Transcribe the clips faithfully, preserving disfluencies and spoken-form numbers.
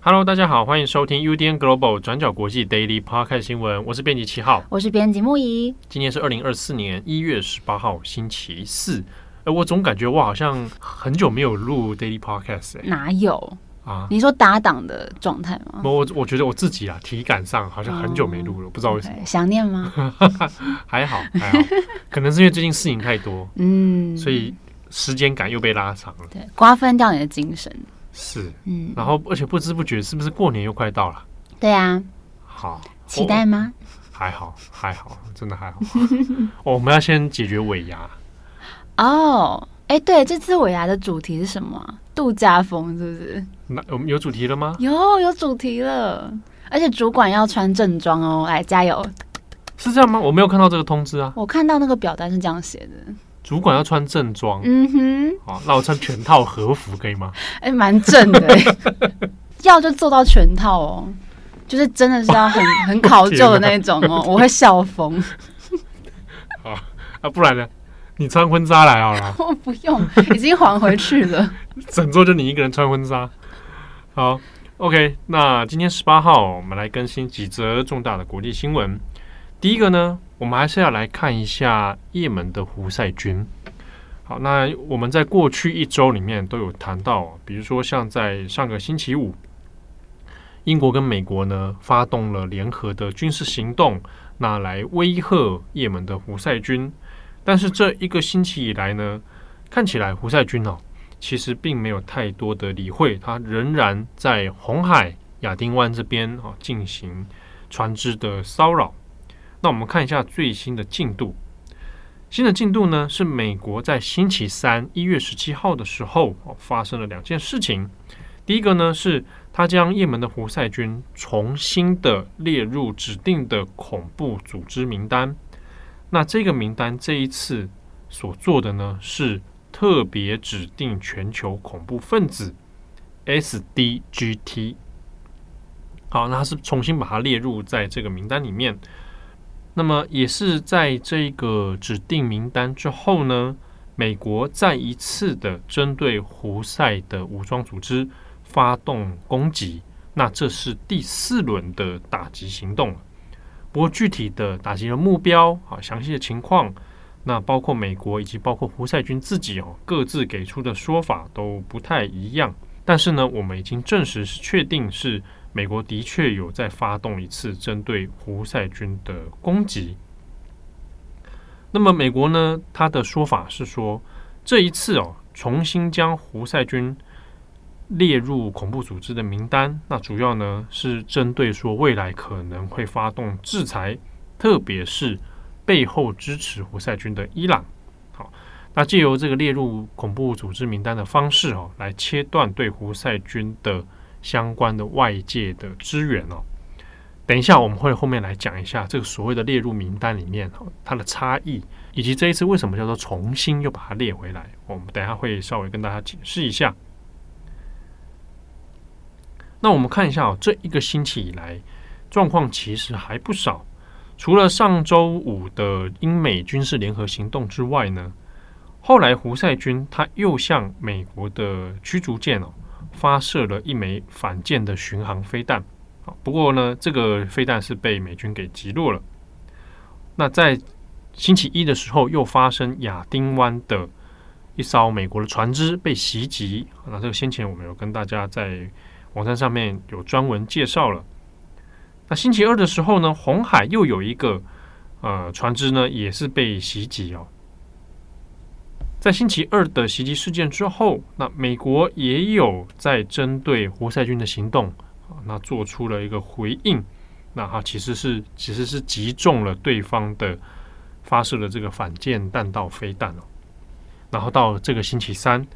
Hello， 大家好，欢迎收听 U D N Global 转角国际 Daily Podcast 新闻，我是编辑七号，我是编辑木仪。今天是二零二四年一月十八号，星期四。呃、我总感觉我好像很久没有录 Daily Podcast、欸、哪有啊？你说搭档的状态吗？我我觉得我自己啊，体感上好像很久没录了， oh, 不知道为什么。Okay, 想念吗？还好，还好，可能是因为最近事情太多，嗯，所以时间感又被拉长了，对，瓜分掉你的精神。是，嗯，然后而且不知不觉是不是过年又快到了？对啊，好，期待吗？哦、还好，还好，真的还好。哦、我们要先解决尾牙。哦，哎，对，这次尾牙的主题是什么？度假风是不是？那我们有主题了吗？有，有主题了，而且主管要穿正装哦，来加油！是这样吗？我没有看到这个通知啊。我看到那个表单是这样写的。主管要穿正装，嗯哼，好，那我穿全套和服可以吗？哎、欸，蛮正的、欸，要就做到全套哦，就是真的是要很很考究的那种哦，我会笑疯。好啊，不然呢？你穿婚纱来好了。我不用，已经还回去了。整座就你一个人穿婚纱。好 ，OK， 那今天十八号我们来更新几则重大的国际新闻。第一个呢，我们还是要来看一下也门的胡塞军。好，那我们在过去一周里面都有谈到，比如说像在上个星期五，英国跟美国呢发动了联合的军事行动，那来威吓也门的胡塞军。但是这一个星期以来呢，看起来胡塞军哦，其实并没有太多的理会，他仍然在红海亚丁湾这边哦进行船只的骚扰。那我们看一下最新的进度。新的进度呢，是美国在星期三一月十七号的时候、哦、发生了两件事情。第一个呢，是他将也门的胡塞军重新的列入指定的恐怖组织名单。那这个名单这一次所做的呢，是特别指定全球恐怖分子 S D G T。 好，那他是重新把它列入在这个名单里面。那么也是在这个指定名单之后呢，美国再一次的针对胡塞的武装组织发动攻击，那这是第四轮的打击行动了。不过具体的打击的目标、啊、详细的情况，那包括美国以及包括胡塞军自己、哦、各自给出的说法都不太一样。但是呢，我们已经证实是确定是美国的确有在发动一次针对胡塞军的攻击。那么美国呢，他的说法是说，这一次哦，重新将胡塞军列入恐怖组织的名单，那主要呢是针对说未来可能会发动制裁，特别是背后支持胡塞军的伊朗。好，那借由这个列入恐怖组织名单的方式哦，来切断对胡塞军的相关的外界的支援哦，等一下我们会后面来讲一下这个所谓的列入名单里面、哦、它的差异，以及这一次为什么叫做重新又把它列回来，我们等一下会稍微跟大家解释一下。那我们看一下、哦、这一个星期以来状况其实还不少，除了上周五的英美军事联合行动之外呢，后来胡塞军他又向美国的驱逐舰哦发射了一枚反舰的巡航飞弹，不过呢，这个飞弹是被美军给击落了。那在星期一的时候，又发生亚丁湾的一艘美国的船只被袭击。那这个先前我们有跟大家在网站上面有专文介绍了。那星期二的时候呢，红海又有一个呃船只呢也是被袭击哦。在星期二的袭击事件之后，那美国也有在针对胡塞军的行动，那做出了一个回应，那它其实是其实是击中了对方的发射的这个反舰弹道飞弹哦。然后到这个星期三，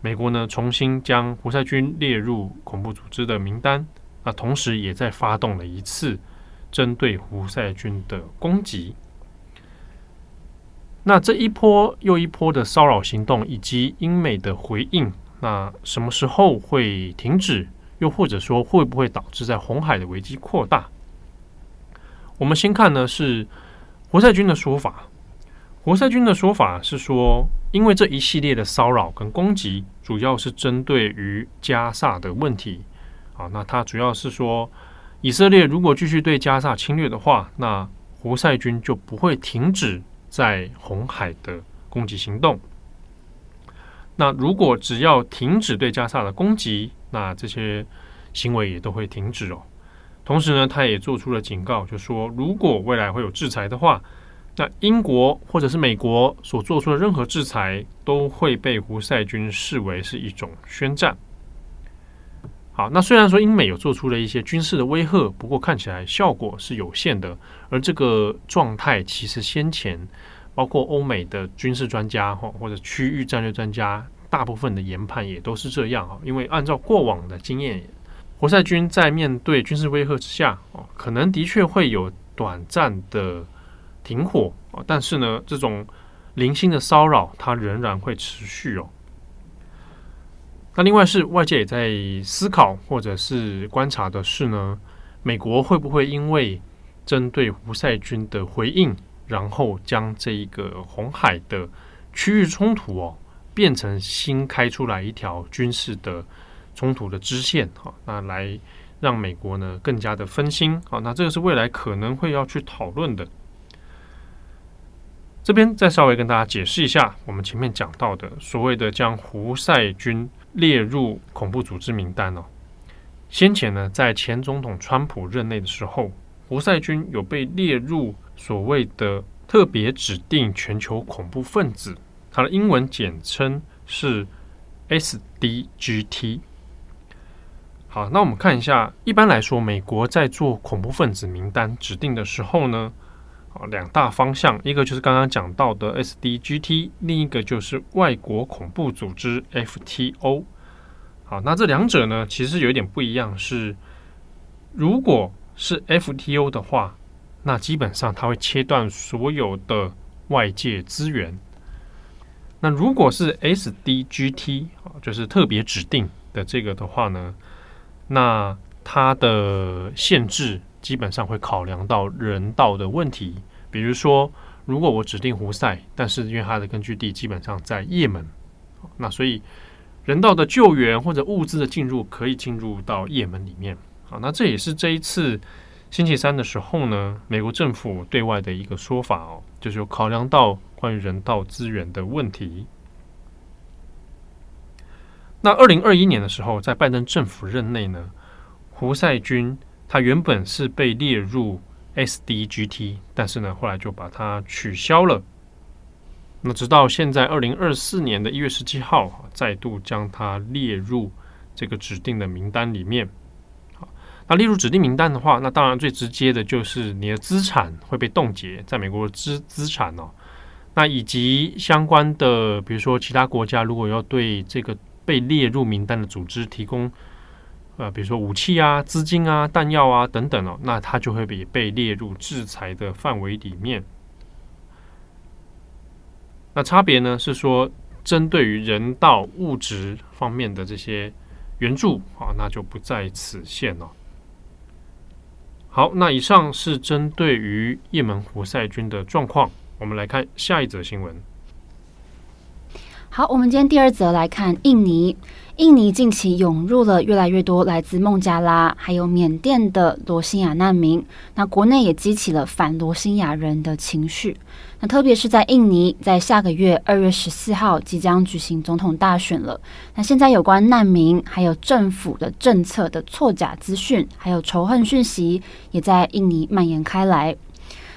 美国呢重新将胡塞军列入恐怖组织的名单，那同时也在发动了一次针对胡塞军的攻击。那这一波又一波的骚扰行动以及英美的回应，那什么时候会停止？又或者说会不会导致在红海的危机扩大？我们先看呢是活塞军的说法。活塞军的说法是说，因为这一系列的骚扰跟攻击主要是针对于加萨的问题啊，那它主要是说以色列如果继续对加萨侵略的话，那活塞军就不会停止在红海的攻击行动。那如果只要停止对加萨的攻击，那这些行为也都会停止哦。同时呢，他也做出了警告，就说如果未来会有制裁的话，那英国或者是美国所做出的任何制裁都会被胡塞军视为是一种宣战。好，那虽然说英美有做出了一些军事的威吓，不过看起来效果是有限的。而这个状态其实先前包括欧美的军事专家或者区域战略专家大部分的研判也都是这样，因为按照过往的经验，活塞军在面对军事威吓之下可能的确会有短暂的停火，但是呢，这种零星的骚扰它仍然会持续哦。那另外是外界也在思考或者是观察的是呢，美国会不会因为针对胡塞军的回应，然后将这一个红海的区域冲突哦，变成新开出来一条军事的冲突的支线啊，那来让美国呢更加的分心啊，那这个是未来可能会要去讨论的。这边再稍微跟大家解释一下我们前面讲到的所谓的将胡塞军列入恐怖组织名单哦。先前呢，在前总统川普任内的时候，胡塞军有被列入所谓的特别指定全球恐怖分子，它的英文简称是 S D G T。 好，那我们看一下，一般来说美国在做恐怖分子名单指定的时候呢，两大方向，一个就是刚刚讲到的 S D G T， 另一个就是外国恐怖组织 F T O。 好，那这两者呢其实有一点不一样，是如果是 F T O 的话，那基本上它会切断所有的外界资源，那如果是 S D G T 就是特别指定的这个的话呢，那它的限制基本上会考量到人道的问题，比如说如果我指定胡塞，但是因为它的根据地基本上在也门，那所以人道的救援或者物资的进入可以进入到也门里面。好，那这也是这一次星期三的时候呢，美国政府对外的一个说法哦，就是有考量到关于人道资源的问题。那二零二一年的时候，在拜登政府任内呢，胡塞军它原本是被列入 S D G T， 但是呢后来就把它取消了。那直到现在二零二四年的一月十七号再度将它列入这个指定的名单里面。那列入指定名单的话，那当然最直接的就是你的资产会被冻结，在美国的资资产哦，那以及相关的比如说其他国家如果要对这个被列入名单的组织提供呃，比如说武器啊、资金啊、弹药啊等等哦，那它就会被被列入制裁的范围里面。那差别呢是说，针对于人道物质方面的这些援助啊，那就不在此限哦。好，那以上是针对于也门胡塞军的状况，我们来看下一则新闻。好，我们今天第二则来看印尼。印尼近期涌入了越来越多来自孟加拉还有缅甸的罗兴亚难民，那国内也激起了反罗兴亚人的情绪。那特别是在印尼，在下个月二月十四号即将举行总统大选了，那现在有关难民还有政府的政策的错假资讯还有仇恨讯息也在印尼蔓延开来。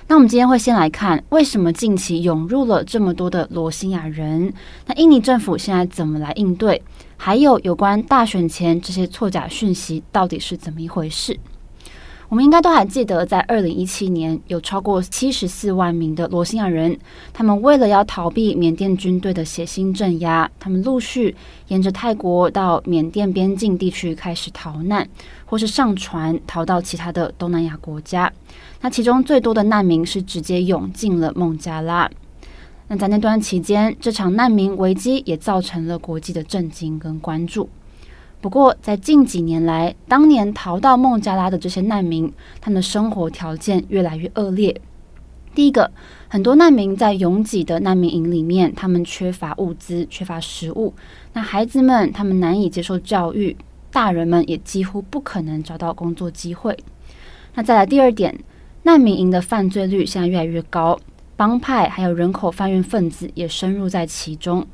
那我们今天会先来看为什么近期涌入了这么多的罗兴亚人，那印尼政府现在怎么来应对，还有有关大选前这些错假讯息到底是怎么一回事。我们应该都还记得，在二零一七年有超过七十四万名的罗兴亚人，他们为了要逃避缅甸军队的血腥镇压，他们陆续沿着泰国到缅甸边境地区开始逃难，或是上船逃到其他的东南亚国家。那其中最多的难民是直接涌进了孟加拉。那在那段期间，这场难民危机也造成了国际的震惊跟关注。不过在近几年来，当年逃到孟加拉的这些难民，他们的生活条件越来越恶劣。第一个，很多难民在拥挤的难民营里面，他们缺乏物资，缺乏食物，那孩子们他们难以接受教育，大人们也几乎不可能找到工作机会。那再来第二点，难民营的犯罪率现在越来越高，帮派还有人口贩运分子也深入在其中。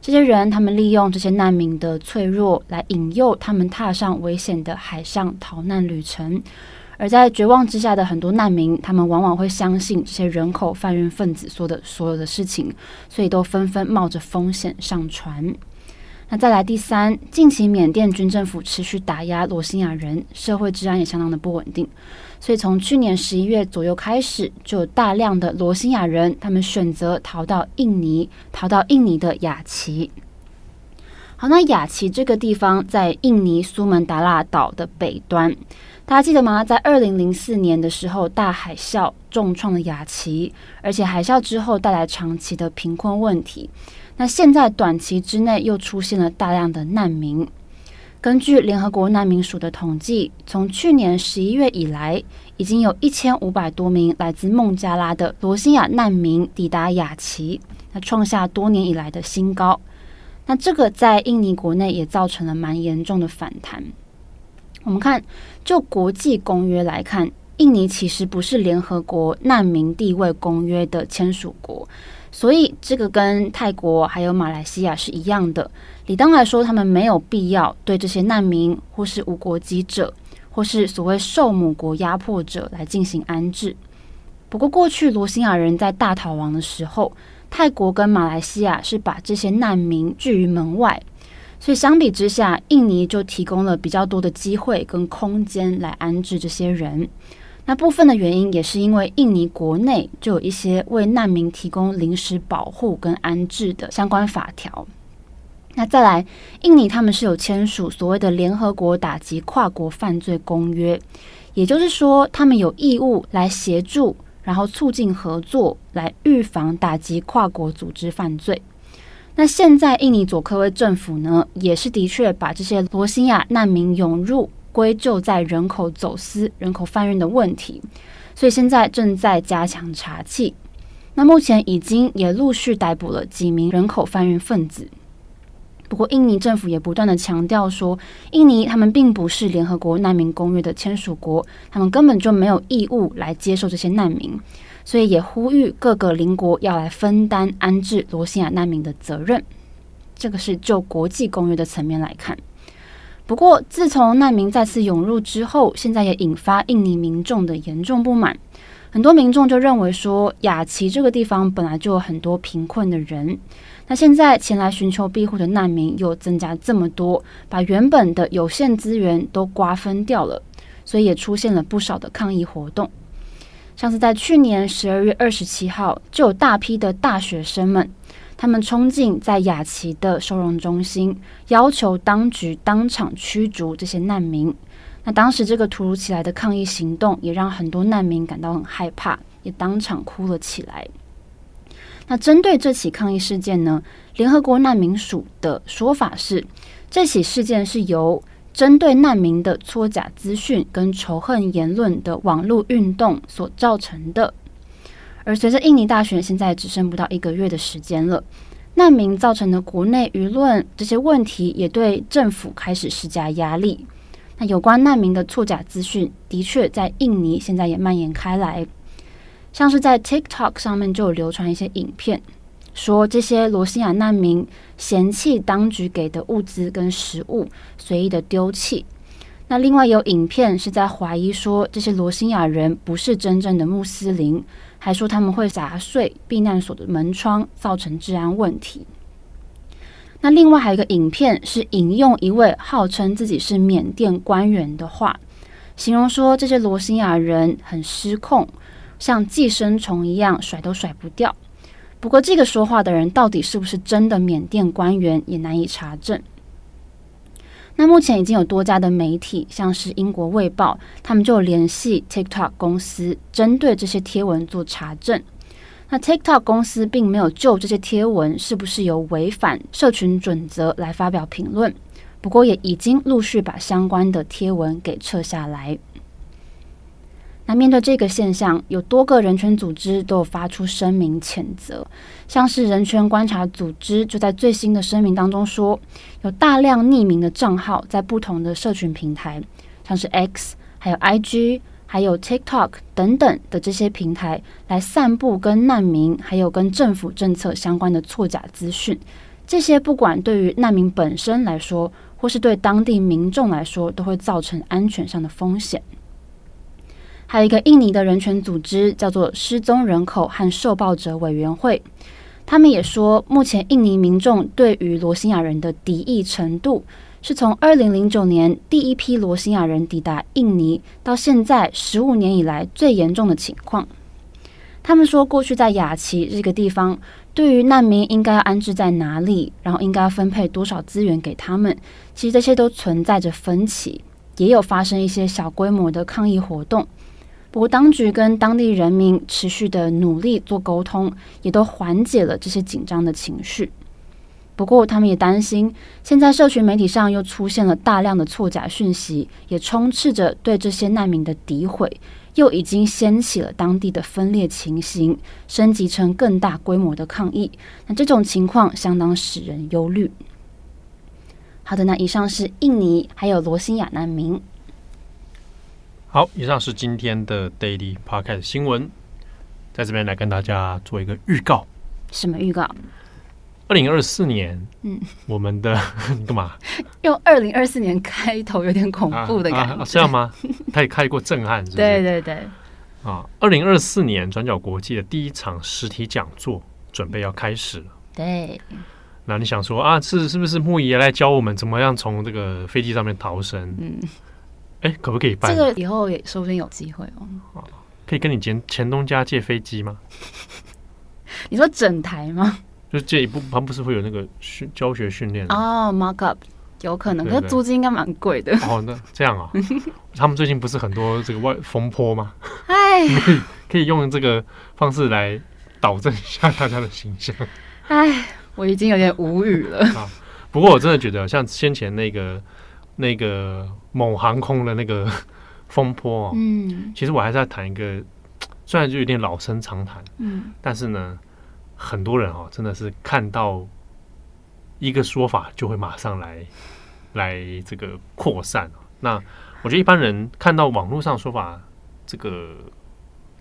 这些人他们利用这些难民的脆弱来引诱他们踏上危险的海上逃难旅程，而在绝望之下的很多难民，他们往往会相信这些人口贩运分子说的所有的事情，所以都纷纷冒着风险上船。那再来第三，近期缅甸军政府持续打压罗兴亚人，社会治安也相当的不稳定，所以从去年十一月左右开始，就有大量的罗兴亚人他们选择逃到印尼，逃到印尼的雅琪。好，那雅琪这个地方在印尼苏门答腊岛的北端，大家记得吗？在二零零四年的时候，大海啸重创了雅琪，而且海啸之后带来长期的贫困问题。那现在短期之内又出现了大量的难民。根据联合国难民署的统计，从去年十一月以来，已经有一千五百多名来自孟加拉的罗兴亚难民抵达雅琪，那创下多年以来的新高。那这个在印尼国内也造成了蛮严重的反弹。我们看，就国际公约来看，印尼其实不是联合国难民地位公约的签署国，所以这个跟泰国还有马来西亚是一样的。理当来说，他们没有必要对这些难民或是无国籍者或是所谓受母国压迫者来进行安置。不过过去罗兴亚人在大逃亡的时候，泰国跟马来西亚是把这些难民拒于门外，所以相比之下，印尼就提供了比较多的机会跟空间来安置这些人。那部分的原因也是因为印尼国内就有一些为难民提供临时保护跟安置的相关法条。那再来，印尼他们是有签署所谓的联合国打击跨国犯罪公约，也就是说他们有义务来协助然后促进合作，来预防打击跨国组织犯罪。那现在印尼佐科威政府呢，也是的确把这些罗兴亚难民涌入归咎在人口走私、人口贩运的问题，所以现在正在加强查缉。那目前已经也陆续逮捕了几名人口贩运分子。不过印尼政府也不断的强调说，印尼他们并不是联合国难民公约的签署国，他们根本就没有义务来接受这些难民，所以也呼吁各个邻国要来分担安置罗兴亚难民的责任。这个是就国际公约的层面来看。不过自从难民再次涌入之后，现在也引发印尼民众的严重不满。很多民众就认为说，雅琪这个地方本来就有很多贫困的人，那现在前来寻求庇护的难民又增加这么多，把原本的有限资源都瓜分掉了，所以也出现了不少的抗议活动。像是在去年十二月二十七号，就有大批的大学生们，他们冲进在雅琪的收容中心，要求当局当场驱逐这些难民。那当时这个突如其来的抗议行动也让很多难民感到很害怕，也当场哭了起来。那针对这起抗议事件呢，联合国难民署的说法是，这起事件是由针对难民的错假资讯跟仇恨言论的网络运动所造成的。而随着印尼大选现在只剩不到一个月的时间了，难民造成的国内舆论这些问题也对政府开始施加压力。那有关难民的错假资讯的确在印尼现在也蔓延开来，像是在 TikTok 上面就有流传一些影片，说这些罗兴亚难民嫌弃当局给的物资跟食物，随意的丢弃。那另外有影片是在怀疑说，这些罗兴亚人不是真正的穆斯林，还说他们会砸碎避难所的门窗，造成治安问题。那另外还有一个影片是引用一位号称自己是缅甸官员的话，形容说这些罗兴亚人很失控，像寄生虫一样甩都甩不掉。不过这个说话的人到底是不是真的缅甸官员也难以查证。那目前已经有多家的媒体，像是英国卫报，他们就联系 TikTok 公司针对这些贴文做查证。那 TikTok 公司并没有就这些贴文是不是有违反社群准则来发表评论，不过也已经陆续把相关的贴文给撤下来。那面对这个现象，有多个人权组织都有发出声明谴责，像是人权观察组织就在最新的声明当中说，有大量匿名的账号在不同的社群平台，像是 X 还有 I G 还有 TikTok 等等的这些平台来散布跟难民还有跟政府政策相关的错假资讯，这些不管对于难民本身来说或是对当地民众来说都会造成安全上的风险。还有一个印尼的人权组织叫做失踪人口和受暴者委员会，他们也说目前印尼民众对于罗兴亚人的敌意程度是从二零零九年第一批罗兴亚人抵达印尼到现在十五年以来最严重的情况。他们说过去在雅琪这个地方对于难民应该要安置在哪里，然后应该要分配多少资源给他们，其实这些都存在着分歧，也有发生一些小规模的抗议活动，不过当局跟当地人民持续的努力做沟通，也都缓解了这些紧张的情绪。不过他们也担心现在社群媒体上又出现了大量的错假讯息，也充斥着对这些难民的诋毁，又已经掀起了当地的分裂情形，升级成更大规模的抗议，那这种情况相当使人忧虑。好的，那以上是印尼还有罗兴亚难民。好，以上是今天的 Daily Podcast 新闻，在这边来跟大家做一个预告。什么预告？二零二四年，嗯，我们的你干嘛？用二零二四年开头有点恐怖的感觉，啊啊、是要吗？太太过震撼是不是？对对对。啊，二零二四年转角国际的第一场实体讲座准备要开始了。对。那你想说啊，是是不是牧宜来教我们怎么样从这个飞机上面逃生？嗯。哎，可不可以办？这个以后也说不定有机会哦。可以跟你前前东家借飞机吗？你说整台吗？就借一部，旁不是会有那个教学训练哦 ，mock up 有可能，对对，可是租金应该蛮贵的。哦，那这样啊，他们最近不是很多这个外风波吗？哎，可以用这个方式来导正一下大家的形象。哎，我已经有点无语了。啊，不过我真的觉得像先前那个。那个某航空的那个风波，哦，嗯，其实我还是要谈一个，虽然就有点老生常谈，嗯，但是呢，很多人哦，真的是看到一个说法就会马上来来这个扩散。那我觉得一般人看到网络上说法，这个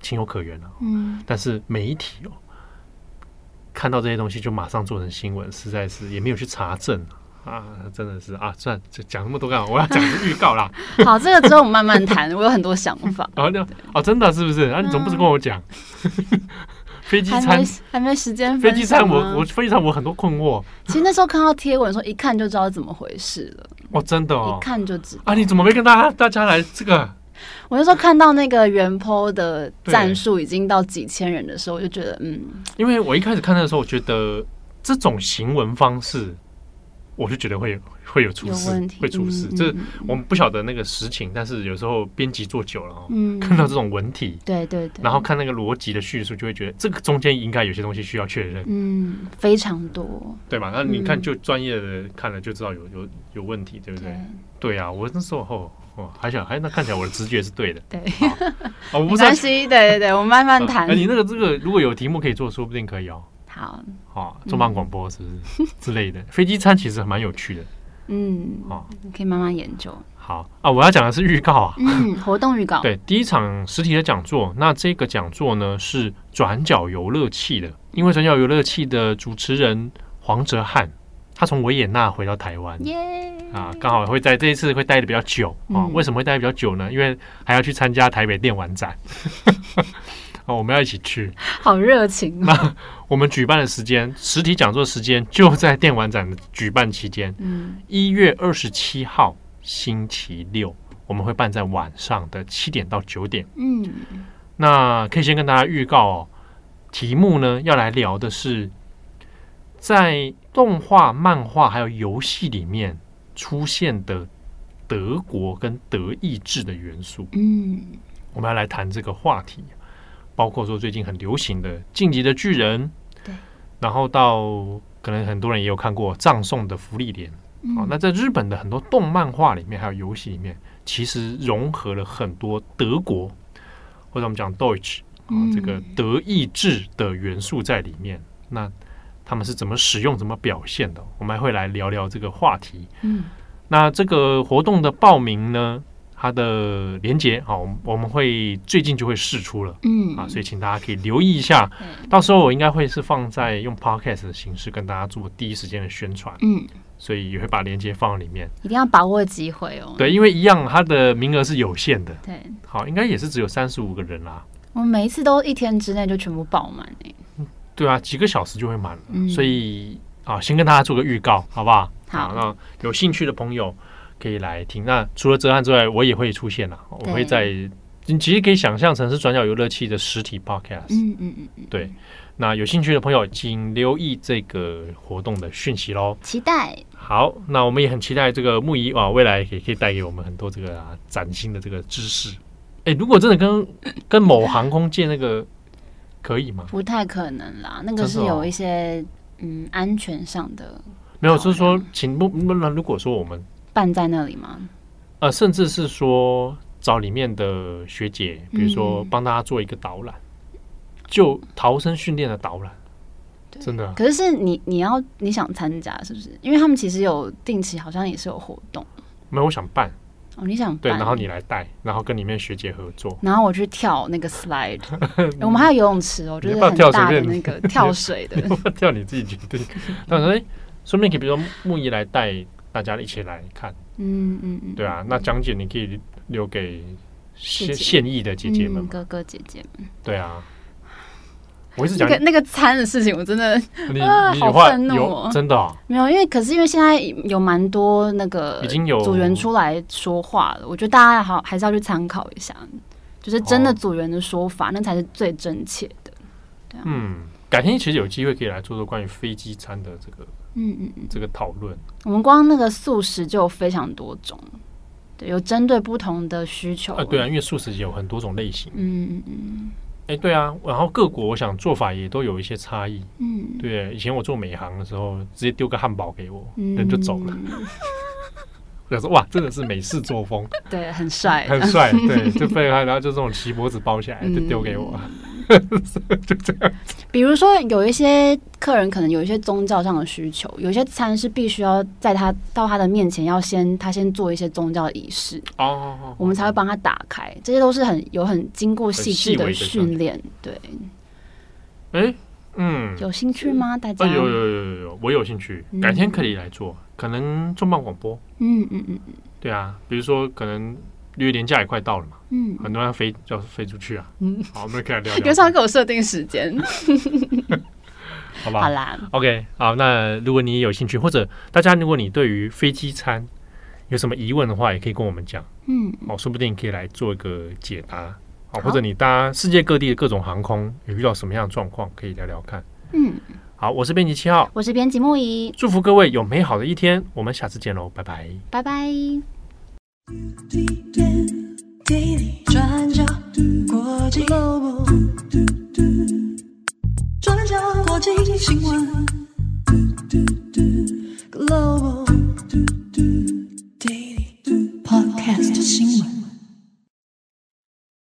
情有可原啊，嗯，但是媒体哦，看到这些东西就马上做成新闻，实在是也没有去查证啊。啊，真的是啊！算讲那么多干嘛？我要讲预告啦。好，这个之后我们慢慢谈。我有很多想法。哦，哦，真的是不是？啊，你总不是跟我讲？飞机餐还没时间。飞机餐我我飞机餐我很多困惑。其实那时候看到贴文说，一看就知道怎么回事了。哦，真的哦，一看就知道。啊，你怎么没跟大家大家来这个？我那时候看到那个原 po 的赞数已经到几千人的时候，我就觉得嗯，因为我一开始看的时候，我觉得这种行文方式。我就觉得会会有出事，会出事。这、嗯、我们不晓得那个实情，嗯、但是有时候编辑做久了、哦嗯、看到这种文体，对对对，然后看那个逻辑的叙述，就会觉得这个中间应该有些东西需要确认。嗯，非常多，对吧？那你看，就专业的看了就知道有有有问题，对不对？对呀、啊，我那时候哦，哦还想，哎，那看起来我的直觉是对的。对，哦，我不是担心，对对对，我们慢慢谈。哎、嗯，你那个这个如果有题目可以做，说不定可以哦。好，好、哦，重磅广播是不是、嗯、之类的？飞机餐其实蛮有趣的，嗯，哦，可以慢慢研究。好啊，我要讲的是预告啊，嗯，活动预告。对，第一场实体的讲座，那这个讲座呢是转角游乐器的，因为转角游乐器的主持人黄哲翰，他从维也纳回到台湾，耶，啊，刚好会在这一次会待的比较久啊、哦嗯。为什么会待的比较久呢？因为还要去参加台北电玩展。哦，我们要一起去，好热情、哦！那我们举办的时间，实体讲座时间就在电玩展的举办期间，嗯，一月二十七号星期六，我们会办在晚上的七点到九点，嗯，那可以先跟大家预告哦，题目呢要来聊的是在动画、漫画还有游戏里面出现的德国跟德意志的元素，嗯，我们要来谈这个话题。包括说最近很流行的《晋级的巨人》，对，然后到可能很多人也有看过《葬送的芙莉莲》，嗯哦、那在日本的很多动漫画里面还有游戏里面，其实融合了很多德国或者我们讲 Deutsch、哦嗯、这个德意志的元素在里面。那他们是怎么使用、怎么表现的，我们还会来聊聊这个话题。嗯，那这个活动的报名呢，它的连结啊，我们会最近就会释出了，嗯啊，所以请大家可以留意一下。到时候我应该会是放在用 podcast 的形式跟大家做第一时间的宣传，嗯，所以也会把连结放到里面。一定要把握机会哦。对，因为一样，它的名额是有限的。对，好，应该也是只有三十五个人啦、啊。我每一次都一天之内就全部爆满诶、欸。对啊，几个小时就会满了，嗯、所以啊，先跟大家做个预告，好不好？好，那有兴趣的朋友可以来听。那除了哲翰之外，我也会出现啦，我会在你其实可以想象成是转角游乐器的实体 podcast。嗯嗯嗯，对。那有兴趣的朋友，请留意这个活动的讯息喽。期待。好，那我们也很期待这个牧宜啊，未来也可以带给我们很多这个、啊、崭新的这个知识。哎，如果真的跟跟某航空界那个可以吗？不太可能啦，那个是有一些、哦、嗯安全上的。没有，就是说，请不那如果说我们。办在那里吗？呃，甚至是说找里面的学姐，比如说帮大家做一个导览、嗯，就逃生训练的导览，真的、啊。可是是你你要你想参加是不是？因为他们其实有定期，好像也是有活动。没有，我想办。哦，你想办对，然后你来带，然后跟里面学姐合作，然后我去跳那个 slide 。我们还有游泳池哦，就是很大的那个跳水的。你你跳你自己决定。那哎，顺便可以比如说牧宜来带。大家一起来看，嗯嗯嗯，对啊，那讲解你可以留给现役的姐姐们、嗯、哥哥姐姐们，对啊，我一直讲那个那个餐的事情，我真的你、啊、你好愤怒、哦，真的、哦、没有，因为可是因为现在有蛮多那个已经有组员出来说话了，我觉得大家好还是要去参考一下，就是真的组员的说法，哦、那才是最真切的，对啊，嗯。改天其实有机会可以来做做关于飞机餐的这个，嗯嗯嗯，这个讨论。我们光那个素食就有非常多种，对，有针对不同的需求。啊，对啊，因为素食也有很多种类型。嗯嗯嗯。哎、欸，对啊，然后各国我想做法也都有一些差异。嗯，对，以前我做美航的时候，直接丢个汉堡给我，嗯、人就走了。我想说，哇，真的是美式作风，对，很帅，很帅，对，就被然后就这种旗脖子包起来，就丢给我。嗯就这样，比如说有一些客人可能有一些宗教上的需求，有些餐是必须要在他到他的面前要先他先做一些宗教仪式哦，我们才会帮他打开，这些都是很有很经过细致的训练。对，哎，嗯，有兴趣吗？大家、啊、有有有有有，我有兴趣，改天可以来做，嗯、可能重磅广播，嗯嗯嗯嗯，对啊，比如说可能。六月连假也快到了嘛，嗯，很多人要飞要飞出去啊，嗯，好，我们可以来聊聊。有时候给我设定时间，好吧，好啦 ，OK， 好，那如果你有兴趣，或者大家如果你对于飞机餐有什么疑问的话，也可以跟我们讲，嗯，哦，说不定可以来做一个解答，好，或者你搭世界各地的各种航空有遇到什么样的状况，可以聊聊看，嗯，好，我是编辑七号，我是编辑牧宜，祝福各位有美好的一天，我们下次见喽，拜拜，拜拜。U D N Daily 转角国际 Global 转角国际新闻。